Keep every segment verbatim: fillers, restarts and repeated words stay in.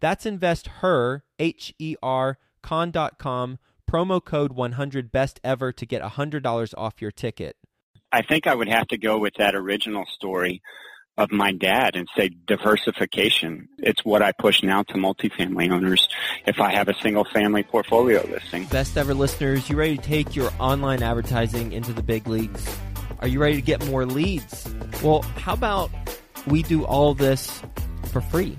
That's InvestHer, H E R, con dot com, promo code one hundred best ever to get one hundred dollars off your ticket. I think I would have to go with that original story of my dad and say diversification. It's what I push now to multifamily owners if I have a single family portfolio listing. Best ever listeners, you ready to take your online advertising into the big leagues? Are you ready to get more leads? Well, how about we do all this for free?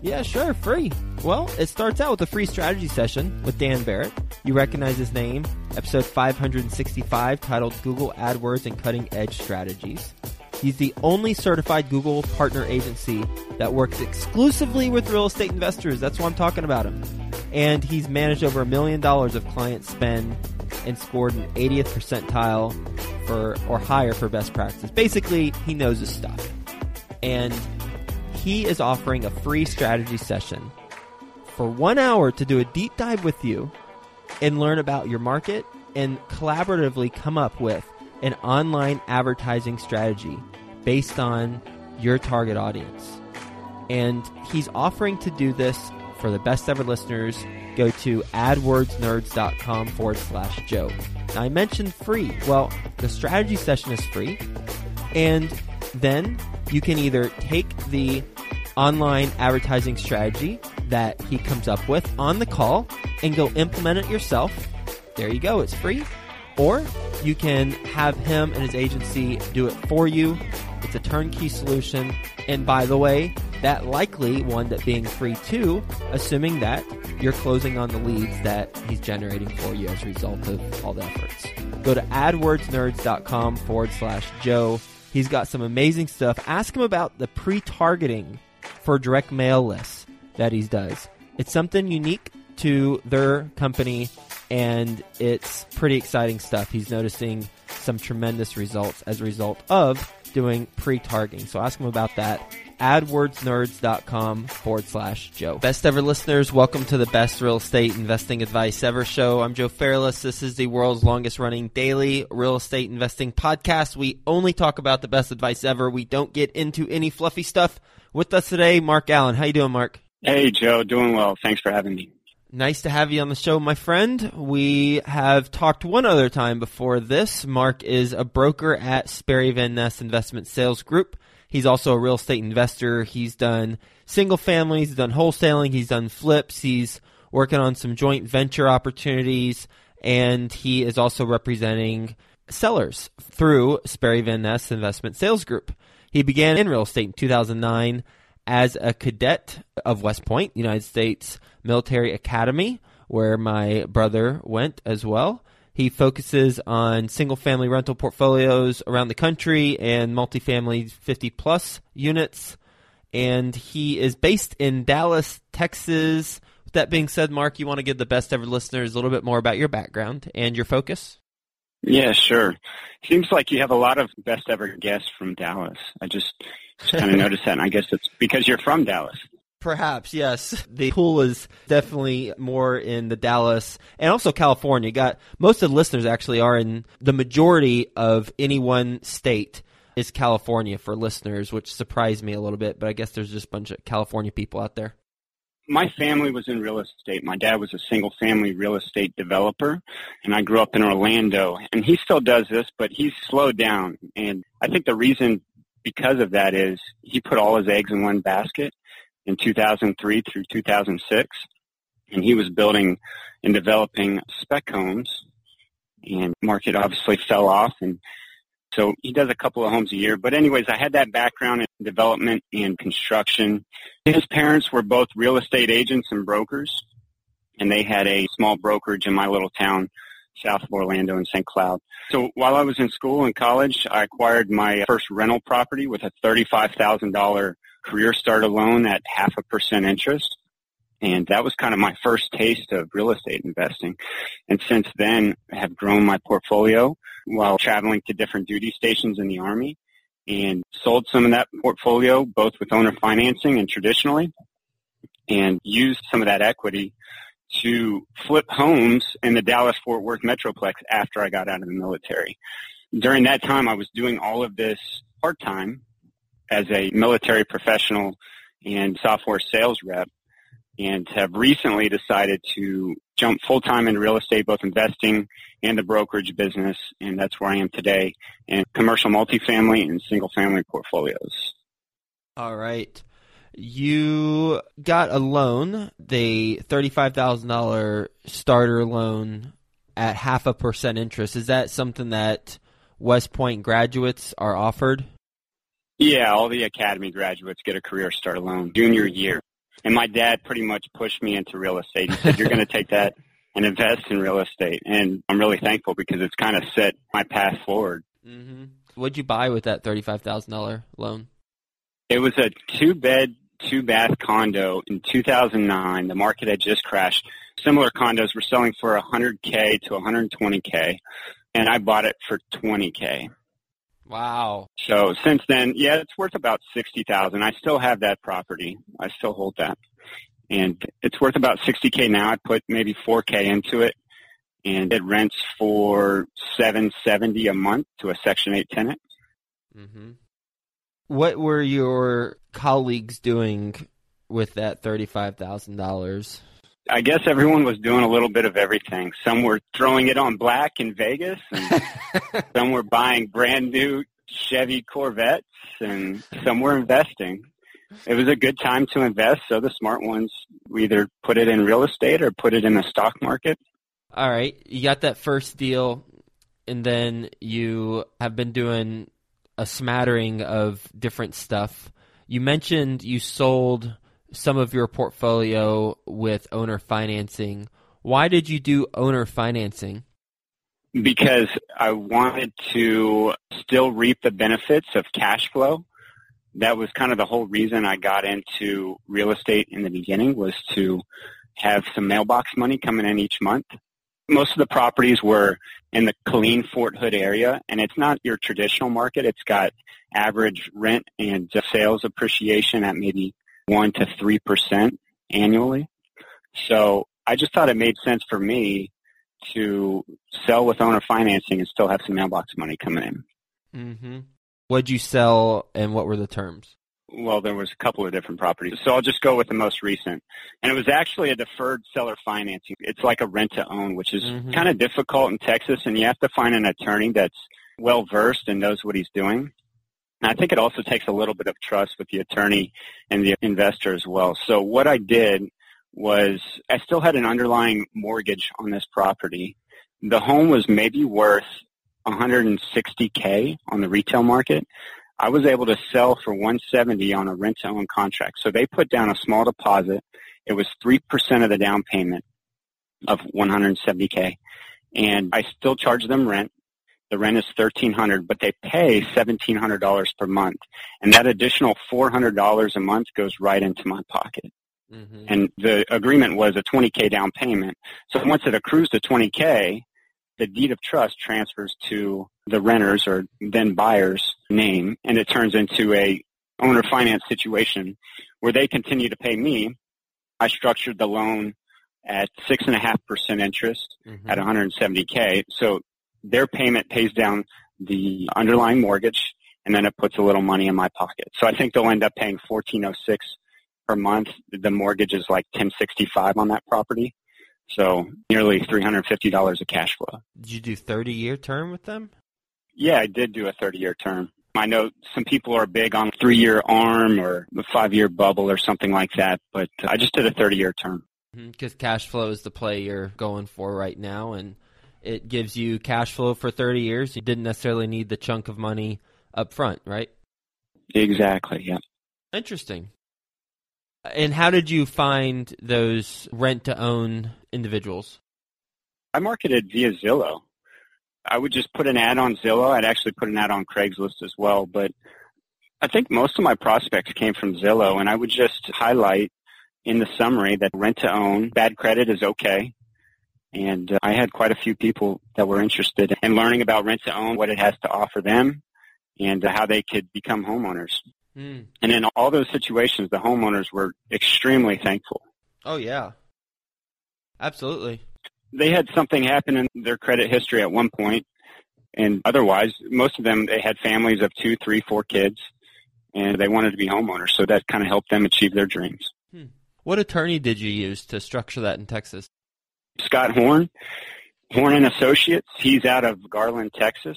Yeah, sure, free. Well, it starts out with a free strategy session with Dan Barrett. You recognize his name, episode five hundred sixty-five, titled Google AdWords and Cutting Edge Strategies. He's the only certified Google partner agency that works exclusively with real estate investors. That's why I'm talking about him. And he's managed over a million dollars of client spend and scored an eightieth percentile for or higher for best practice. Basically, he knows his stuff. And he is offering a free strategy session for one hour to do a deep dive with you and learn about your market and collaboratively come up with an online advertising strategy based on your target audience. And he's offering to do this for the best ever listeners. Go to adwordsnerds.com forward slash Joe. Now, I mentioned free. Well, the strategy session is free. And then you can either take the online advertising strategy that he comes up with on the call and go implement it yourself. There you go. It's free. Or you can have him and his agency do it for you. It's a turnkey solution. And by the way, that likely wound up being free too, assuming that you're closing on the leads that he's generating for you as a result of all the efforts. Go to adwordsnerds.com forward slash Joe. He's got some amazing stuff. Ask him about the pre-targeting for direct mail lists that he does. It's something unique to their company, and it's pretty exciting stuff. He's noticing some tremendous results as a result of doing pre-targeting. So ask him about that. adwordsnerds.com forward slash Joe. Best ever listeners, welcome to the best real estate investing advice ever show. I'm Joe Fairless. This is the world's longest running daily real estate investing podcast. We only talk about the best advice ever. We don't get into any fluffy stuff. With us today, Mark Allan. How you doing, Mark? Hey, Joe. Doing well. Thanks for having me. Nice to have you on the show, my friend. We have talked one other time before this. Mark is a broker at Sperry Van Ness Investment Sales Group. He's also a real estate investor. He's done single families, he's done wholesaling, he's done flips, he's working on some joint venture opportunities, and he is also representing sellers through Sperry Van Ness Investment Sales Group. He began in real estate in two thousand nine as a cadet of West Point, United States Military Academy, where my brother went as well. He focuses on single-family rental portfolios around the country and multifamily fifty-plus units, and he is based in Dallas, Texas. With that being said, Mark, you want to give the best ever listeners a little bit more about your background and your focus? Yeah, sure. Seems like you have a lot of best ever guests from Dallas. I just, just kind of noticed that, and I guess it's because you're from Dallas. Perhaps, yes. The pool is definitely more in the Dallas and also California. Got most of the listeners actually are in the majority of any one state is California for listeners, which surprised me a little bit, but I guess there's just a bunch of California people out there. My family was in real estate. My dad was a single-family real estate developer, and I grew up in Orlando. And he still does this, but he's slowed down. And I think the reason because of that is he put all his eggs in one basket in two thousand three through two thousand six, and he was building and developing spec homes, and the market obviously fell off, and so he does a couple of homes a year. But anyways, I had that background in development and construction. His parents were both real estate agents and brokers, and they had a small brokerage in my little town south of Orlando in Saint Cloud. So while I was in school and college, I acquired my first rental property with a thirty-five thousand dollars career starter loan at half a percent interest. And that was kind of my first taste of real estate investing. And since then, I have grown my portfolio while traveling to different duty stations in the Army, and sold some of that portfolio, both with owner financing and traditionally, and used some of that equity to flip homes in the Dallas-Fort Worth Metroplex after I got out of the military. During that time, I was doing all of this part-time as a military professional and software sales rep, and have recently decided to jump full-time into real estate, both investing and the brokerage business, and that's where I am today, in commercial multifamily and single-family portfolios. All right. You got a loan, the thirty-five thousand dollars starter loan at half a percent interest. Is that something that West Point graduates are offered? Yeah, all the academy graduates get a career starter loan junior year. And my dad pretty much pushed me into real estate. He said, you're going to take that and invest in real estate. And I'm really thankful because it's kind of set my path forward. Mm-hmm. What'd you buy with that thirty-five thousand dollars loan? It was a two-bed, two-bath condo in two thousand nine. The market had just crashed. Similar condos were selling for one hundred K to one hundred twenty K, and I bought it for twenty K. Wow. So since then, yeah, it's worth about sixty thousand dollars. I still have that property. I still hold that. And it's worth about sixty K now. I put maybe four K into it, and it rents for seven hundred seventy dollars a month to a Section eight tenant. Mm-hmm. What were your colleagues doing with that thirty-five thousand dollars? I guess everyone was doing a little bit of everything. Some were throwing it on black in Vegas, and some were buying brand new Chevy Corvettes, and some were investing. It was a good time to invest, so the smart ones either put it in real estate or put it in the stock market. All right. You got that first deal, and then you have been doing a smattering of different stuff. You mentioned you sold some of your portfolio with owner financing. Why did you do owner financing? Because I wanted to still reap the benefits of cash flow. That was kind of the whole reason I got into real estate in the beginning, was to have some mailbox money coming in each month. Most of the properties were in the Killeen, Fort Hood area, and it's not your traditional market. It's got average rent and sales appreciation at maybe one to three percent annually. So I just thought it made sense for me to sell with owner financing and still have some mailbox money coming in. Mm-hmm. What'd you sell, and what were the terms? Well, there was a couple of different properties, so I'll just go with the most recent. And it was actually a deferred seller financing. It's like a rent-to-own, which is mm-hmm. kind of difficult in Texas, and you have to find an attorney that's well-versed and knows what he's doing. And I think it also takes a little bit of trust with the attorney and the investor as well. So what I did was I still had an underlying mortgage on this property. The home was maybe worth one hundred sixty K on the retail market. I was able to sell for one hundred seventy on a rent-to-own contract. So they put down a small deposit. It was three percent of the down payment of one hundred seventy K. And I still charge them rent. The rent is thirteen hundred dollars, but they pay seventeen hundred dollars per month. And that additional four hundred dollars a month goes right into my pocket. Mm-hmm. And the agreement was a twenty K down payment. So once it accrues to twenty K, the deed of trust transfers to the renter's or then buyer's name, and it turns into a owner finance situation where they continue to pay me. I structured the loan at six and a half percent interest mm-hmm. at one hundred seventy K. So their payment pays down the underlying mortgage, and then it puts a little money in my pocket. So I think they'll end up paying fourteen oh six per month. The mortgage is like ten sixty-five on that property. So nearly three hundred fifty dollars of cash flow. Did you do thirty-year term with them? Yeah, I did do a thirty-year term. I know some people are big on three-year ARM or the five-year bubble or something like that, but I just did a thirty-year term. Because cash flow is the play you're going for right now, and it gives you cash flow for thirty years. You didn't necessarily need the chunk of money up front, right? Exactly, yeah. Interesting. And how did you find those rent-to-own individuals? I marketed via Zillow. I would just put an ad on Zillow. I'd actually put an ad on Craigslist as well, but I think most of my prospects came from Zillow, and I would just highlight in the summary that rent-to-own, bad credit is okay. And uh, I had quite a few people that were interested in learning about rent-to-own, what it has to offer them, and uh, how they could become homeowners. Mm. And in all those situations, the homeowners were extremely thankful. Oh, yeah. Absolutely. They had something happen in their credit history at one point, and otherwise, most of them, they had families of two, three, four kids, and they wanted to be homeowners, so that kind of helped them achieve their dreams. Hmm. What attorney did you use to structure that in Texas? Scott Horn, Horn and Associates. He's out of Garland, Texas,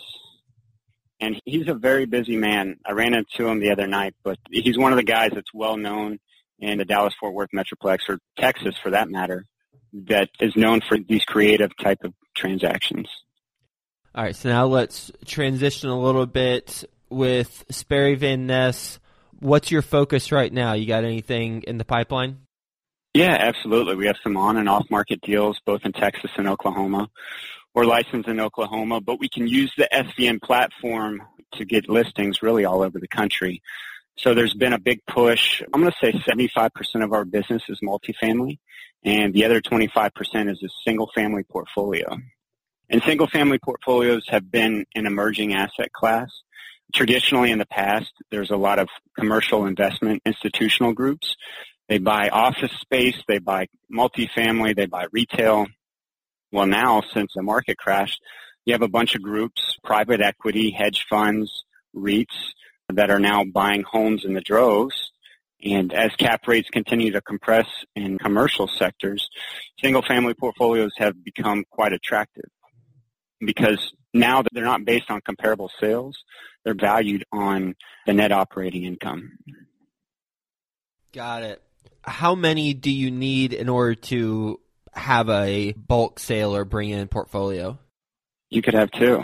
and he's a very busy man. I ran into him the other night, but he's one of the guys that's well-known in the Dallas-Fort Worth Metroplex, or Texas for that matter, that is known for these creative type of transactions. All right, so now let's transition a little bit with Sperry Van Ness. What's your focus right now? You got anything in the pipeline? Yeah, absolutely. We have some on and off market deals, both in Texas and Oklahoma. We're licensed in Oklahoma, but we can use the S V N platform to get listings really all over the country. So there's been a big push. I'm going to say seventy-five percent of our business is multifamily, and the other twenty-five percent is a single-family portfolio. And single-family portfolios have been an emerging asset class. Traditionally in the past, there's a lot of commercial investment institutional groups. They buy office space, they buy multifamily, they buy retail. Well, now, since the market crashed, you have a bunch of groups, private equity, hedge funds, REITs, that are now buying homes in the droves. And as cap rates continue to compress in commercial sectors, single-family portfolios have become quite attractive because now they're not based on comparable sales. They're valued on the net operating income. Got it. How many do you need in order to have a bulk sale or bring in portfolio? You could have two.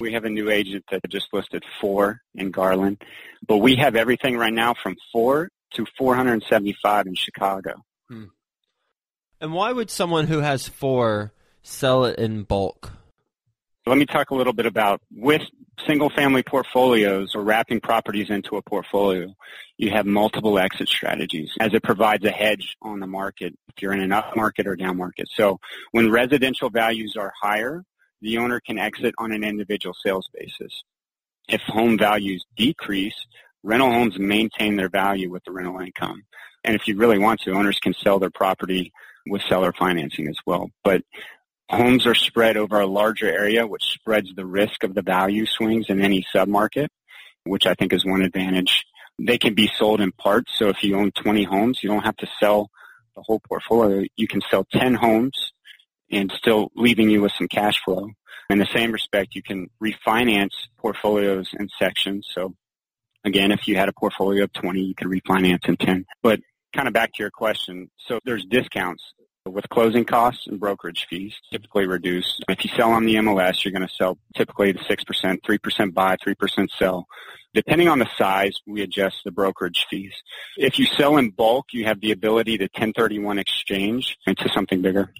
We have a new agent that just listed four in Garland, but we have everything right now from four to four hundred seventy-five in Chicago. Hmm. And why would someone who has four sell it in bulk? Let me talk a little bit about with single-family portfolios or wrapping properties into a portfolio, you have multiple exit strategies as it provides a hedge on the market if you're in an up market or down market. So when residential values are higher, the owner can exit on an individual sales basis. If home values decrease, rental homes maintain their value with the rental income. And if you really want to, owners can sell their property with seller financing as well. But homes are spread over a larger area, which spreads the risk of the value swings in any submarket, which I think is one advantage. They can be sold in parts. So if you own twenty homes, you don't have to sell the whole portfolio. You can sell ten homes and still leaving you with some cash flow. In the same respect, you can refinance portfolios in sections. So again, if you had a portfolio of twenty, you could refinance in ten. But kind of back to your question, so there's discounts with closing costs and brokerage fees typically reduced. If you sell on the M L S, you're going to sell typically the six percent, three percent buy, three percent sell. Depending on the size, we adjust the brokerage fees. If you sell in bulk, you have the ability to ten thirty-one exchange into something bigger.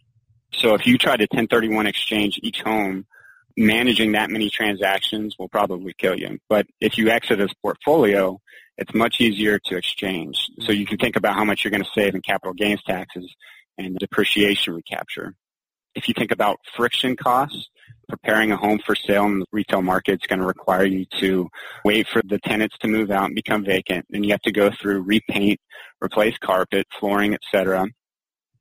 So if you try to ten thirty-one exchange each home, managing that many transactions will probably kill you. But if you exit as portfolio, it's much easier to exchange. So you can think about how much you're going to save in capital gains taxes and depreciation recapture. If you think about friction costs, preparing a home for sale in the retail market is going to require you to wait for the tenants to move out and become vacant. Then you have to go through repaint, replace carpet, flooring, et cetera.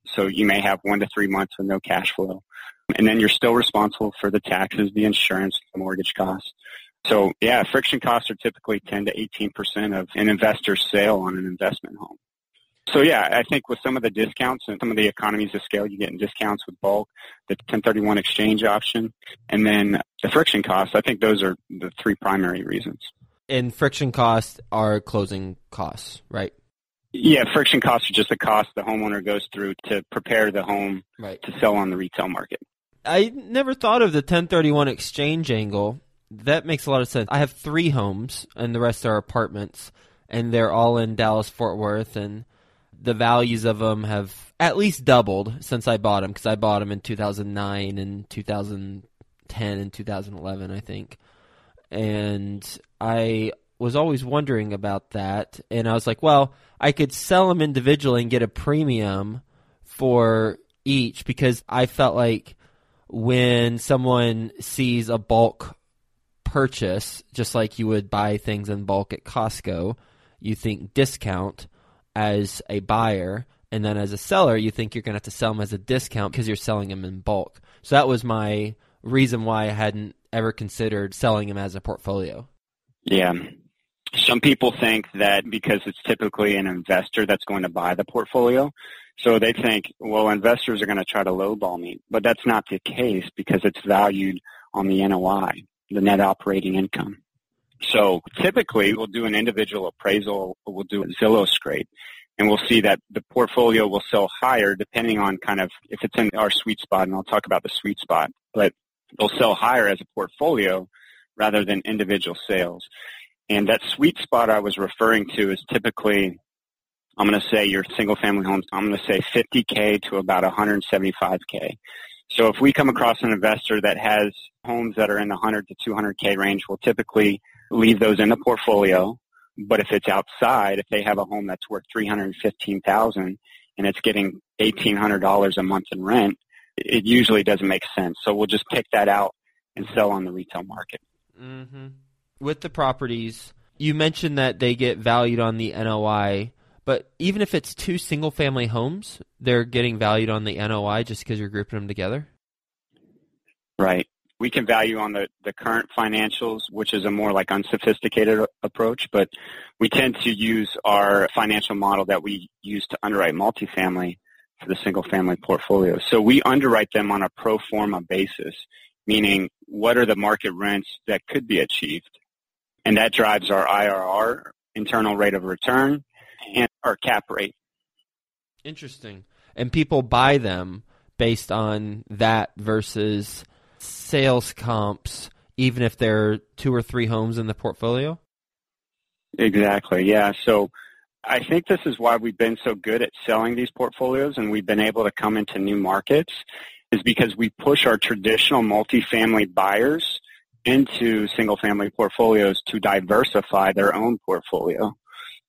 So you may have one to three months with no cash flow. And then you're still responsible for the taxes, the insurance, the mortgage costs. So, yeah, friction costs are typically ten to eighteen percent of an investor's sale on an investment home. So, yeah, I think with some of the discounts and some of the economies of scale, you get in discounts with bulk, the ten thirty-one exchange option, and then the friction costs. I think those are the three primary reasons. And friction costs are closing costs, right? Yeah, friction costs are just the cost the homeowner goes through to prepare the home right. to sell on the retail market. I never thought of the ten thirty-one exchange angle. That makes a lot of sense. I have three homes, and the rest are apartments, and they're all in Dallas-Fort Worth, and the values of them have at least doubled since I bought them, because I bought them in two thousand nine and two thousand ten and two thousand eleven, I think. And I was always wondering about that, and I was like, well, I could sell them individually and get a premium for each, because I felt like when someone sees a bulk purchase, just like you would buy things in bulk at Costco, you think discount as a buyer, and then as a seller, you think you're going to have to sell them as a discount because you're selling them in bulk. So that was my reason why I hadn't ever considered selling them as a portfolio. Yeah. Some people think that because it's typically an investor that's going to buy the portfolio, so they think, well, investors are going to try to lowball me. But that's not the case, because it's valued on the N O I, the net operating income. So typically we'll do an individual appraisal, we'll do a Zillow scrape, and we'll see that the portfolio will sell higher depending on kind of if it's in our sweet spot, and I'll talk about the sweet spot, but they'll sell higher as a portfolio rather than individual sales. And that sweet spot I was referring to is typically, I'm going to say your single-family homes, I'm going to say fifty K to about one seventy-five K. So if we come across an investor that has homes that are in the one hundred to two hundred K range, we'll typically leave those in the portfolio. But if it's outside, if they have a home that's worth three hundred fifteen thousand dollars and it's getting eighteen hundred dollars a month in rent, it usually doesn't make sense. So we'll just pick that out and sell on the retail market. Mm-hmm. With the properties, you mentioned that they get valued on the N O I, but even if it's two single-family homes, they're getting valued on the N O I just because you're grouping them together? Right. We can value on the, the current financials, which is a more like unsophisticated approach, but we tend to use our financial model that we use to underwrite multifamily for the single-family portfolio. So we underwrite them on a pro forma basis, meaning what are the market rents that could be achieved? And that drives our I R R, internal rate of return, and our cap rate. Interesting. And people buy them based on that versus sales comps, even if there are two or three homes in the portfolio? Exactly, yeah. So I think this is why we've been so good at selling these portfolios, and we've been able to come into new markets, is because we push our traditional multifamily buyers into single-family portfolios to diversify their own portfolio.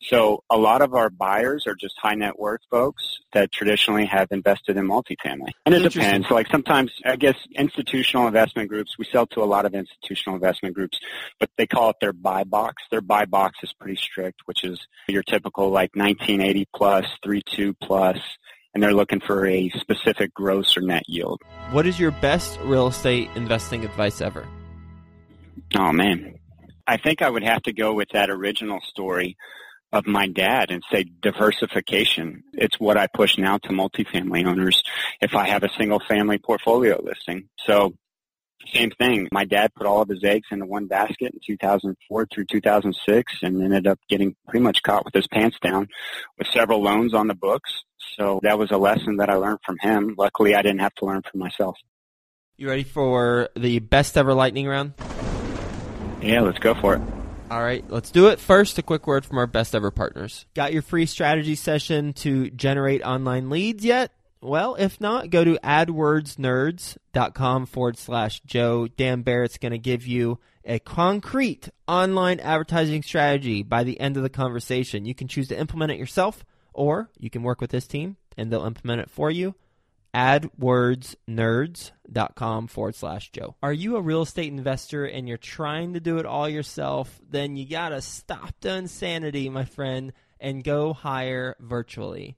So a lot of our buyers are just high net worth folks that traditionally have invested in multifamily. And it depends. Like sometimes, I guess, institutional investment groups, we sell to a lot of institutional investment groups, but they call it their buy box. Their buy box is pretty strict, which is your typical like nineteen eighty plus, thirty-two plus, and they're looking for a specific gross or net yield. What is your best real estate investing advice ever? Oh, man. I think I would have to go with that original story of my dad and say diversification. It's what I push now to multifamily owners if I have a single-family portfolio listing. So same thing. My dad put all of his eggs into one basket in two thousand four through two thousand six and ended up getting pretty much caught with his pants down with several loans on the books. So that was a lesson that I learned from him. Luckily, I didn't have to learn from myself. You ready for the best ever lightning round? Yeah, let's go for it. All right, let's do it. First, a quick word from our best ever partners. Got your free strategy session to generate online leads yet? Well, if not, go to adwordsnerds.com forward slash Joe. Dan Barrett's going to give you a concrete online advertising strategy by the end of the conversation. You can choose to implement it yourself, or you can work with this team and they'll implement it for you. adwordsnerds.com forward slash Joe. Are you a real estate investor and you're trying to do it all yourself? Then you got to stop the insanity, my friend, and go hire virtually.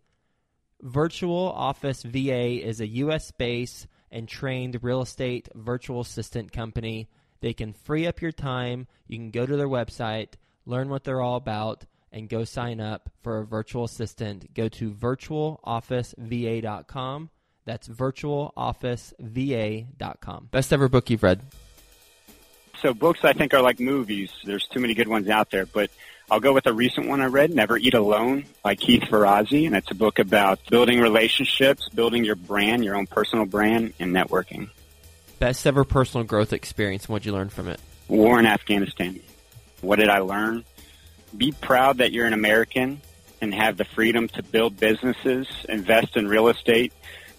Virtual Office V A is a U S-based and trained real estate virtual assistant company. They can free up your time. You can go to their website, learn what they're all about, and go sign up for a virtual assistant. Go to virtual office v a dot com. That's virtual office v a dot com. Best ever book you've read? So books, I think, are like movies. There's too many good ones out there. But I'll go with a recent one I read, Never Eat Alone by Keith Ferrazzi, and it's a book about building relationships, building your brand, your own personal brand, and networking. Best ever personal growth experience. What'd you learn from it? War in Afghanistan. What did I learn? Be proud that you're an American and have the freedom to build businesses, invest in real estate,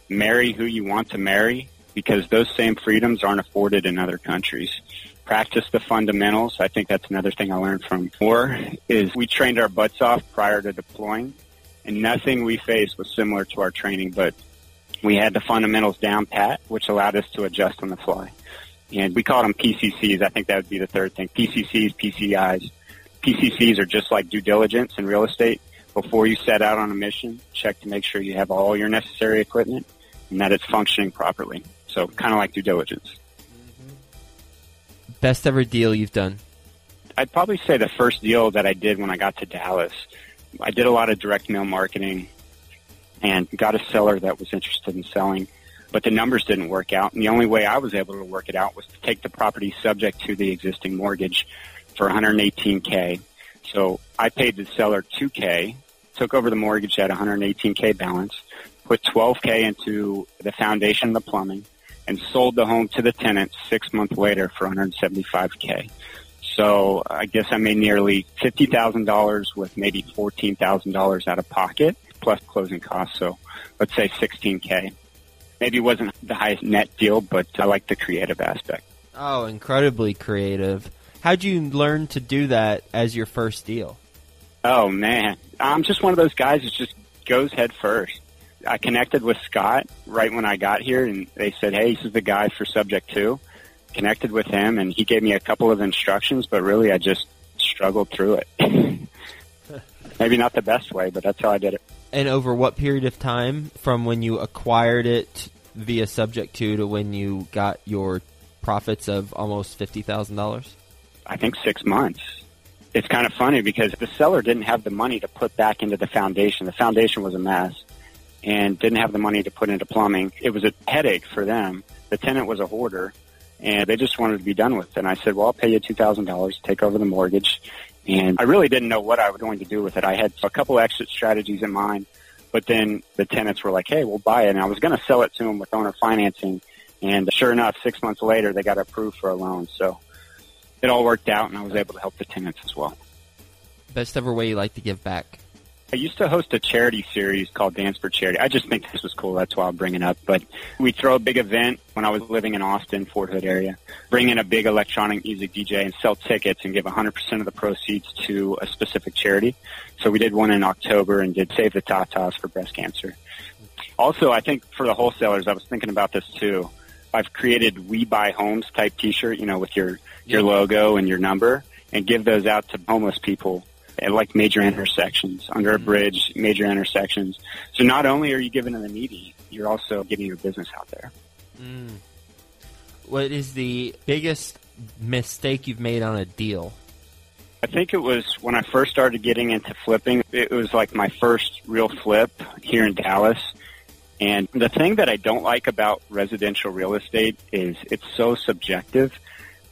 marry who you want to marry, because those same freedoms aren't afforded in other countries. Practice the fundamentals. I think that's another thing I learned from war is we trained our butts off prior to deploying, and nothing we faced was similar to our training, but we had the fundamentals down pat, which allowed us to adjust on the fly. And we called them P C Cs. I think that would be the third thing. P C Cs, P C Is. P C Cs are just like due diligence in real estate. Before you set out on a mission, check to make sure you have all your necessary equipment and that it's functioning properly. So kind of like due diligence. Best ever deal you've done? I'd probably say the first deal that I did when I got to Dallas. I did a lot of direct mail marketing and got a seller that was interested in selling, but the numbers didn't work out. And the only way I was able to work it out was to take the property subject to the existing mortgage for one hundred eighteen thousand dollars. So I paid the seller two thousand dollars, took over the mortgage at one hundred eighteen thousand dollars balance, put twelve thousand dollars into the foundation and the plumbing, and sold the home to the tenant six months later for one hundred seventy-five thousand dollars. So I guess I made nearly fifty thousand dollars with maybe fourteen thousand dollars out of pocket, plus closing costs. So let's say sixteen thousand dollars. Maybe it wasn't the highest net deal, but I like the creative aspect. Oh, incredibly creative. How'd you learn to do that as your first deal? Oh, man. I'm just one of those guys that just goes head first. I connected with Scott right when I got here, and they said, hey, this is the guy for Subject two. Connected with him, and he gave me a couple of instructions, but really I just struggled through it. Maybe not the best way, but that's how I did it. And over what period of time from when you acquired it via Subject two to when you got your profits of almost fifty thousand dollars? I think six months. It's kind of funny because the seller didn't have the money to put back into the foundation. The foundation was a mess and didn't have the money to put into plumbing. It was a headache for them. The tenant was a hoarder, and they just wanted to be done with it. And I said, well, I'll pay you two thousand dollars, take over the mortgage. And I really didn't know what I was going to do with it. I had a couple exit strategies in mind, but then the tenants were like, hey, we'll buy it. And I was going to sell it to them with owner financing. And sure enough, six months later, they got approved for a loan. So it all worked out, and I was able to help the tenants as well. Best ever way you like to give back? I used to host a charity series called Dance for Charity. I just think this was cool. That's why I'll bring it up. But we throw a big event when I was living in Austin, Fort Hood area, bring in a big electronic music D J and sell tickets and give one hundred percent of the proceeds to a specific charity. So we did one in October and did Save the Tatas for breast cancer. Also, I think for the wholesalers, I was thinking about this too. I've created We Buy Homes type t-shirt, you know, with your, your logo and your number, and give those out to homeless people at like major intersections, under a bridge, major intersections. So not only are you giving to the needy, you're also getting your business out there. Mm. What is the biggest mistake you've made on a deal? I think it was when I first started getting into flipping. It was like my first real flip here in Dallas. And the thing that I don't like about residential real estate is it's so subjective,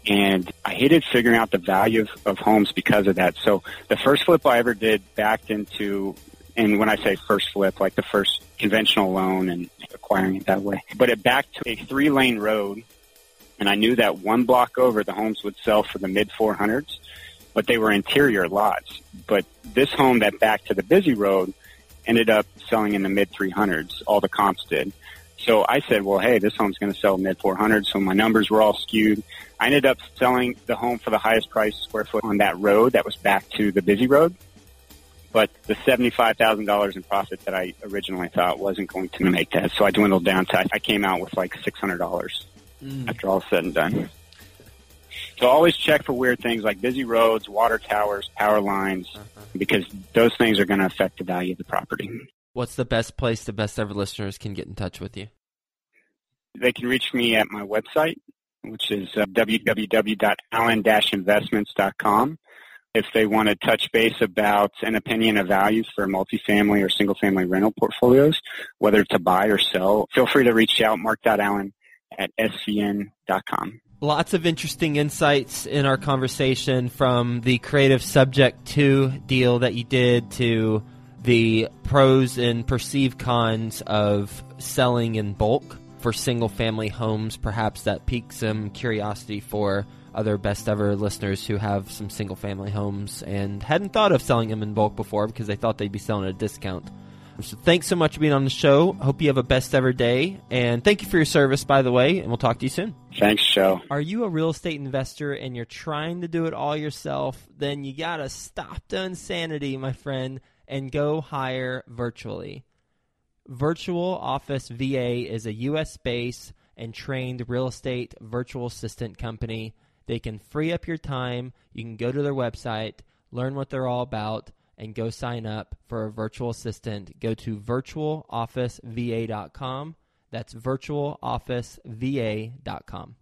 and I hated figuring out the value of, of homes because of that. So the first flip I ever did backed into, and when I say first flip, like the first conventional loan and acquiring it that way, but it backed to a three-lane road, and I knew that one block over the homes would sell for the mid four hundreds, but they were interior lots. But this home that backed to the busy road ended up selling in the mid three hundreds, all the comps did. So I said, well, hey, this home's going to sell mid four hundreds, so my numbers were all skewed. I ended up selling the home for the highest price square foot on that road that was back to the busy road, but the seventy-five thousand dollars in profit that I originally thought wasn't going to make that, so I dwindled down to, I came out with like six hundred dollars mm. after all said and done. So always check for weird things like busy roads, water towers, power lines, because those things are going to affect the value of the property. What's the best place the best ever listeners can get in touch with you? They can reach me at my website, which is uh, w w w dot allen dash investments dot com. If they want to touch base about an opinion of value for multifamily or single-family rental portfolios, whether to buy or sell, feel free to reach out, mark dot allen at s c n dot com. Lots of interesting insights in our conversation, from the Creative Subject two deal that you did to the pros and perceived cons of selling in bulk for single-family homes. Perhaps that piques some curiosity for other Best Ever listeners who have some single-family homes and hadn't thought of selling them in bulk before because they thought they'd be selling at a discount. So thanks so much for being on the show. Hope you have a Best Ever day. And thank you for your service, by the way, and we'll talk to you soon. Thanks, Joe. Are you a real estate investor and you're trying to do it all yourself? Then you got to stop the insanity, my friend, and go hire virtually. Virtual Office V A is a U S-based and trained real estate virtual assistant company. They can free up your time. You can go to their website, learn what they're all about, and go sign up for a virtual assistant. Go to virtual office v a dot com. That's virtual office v a dot com.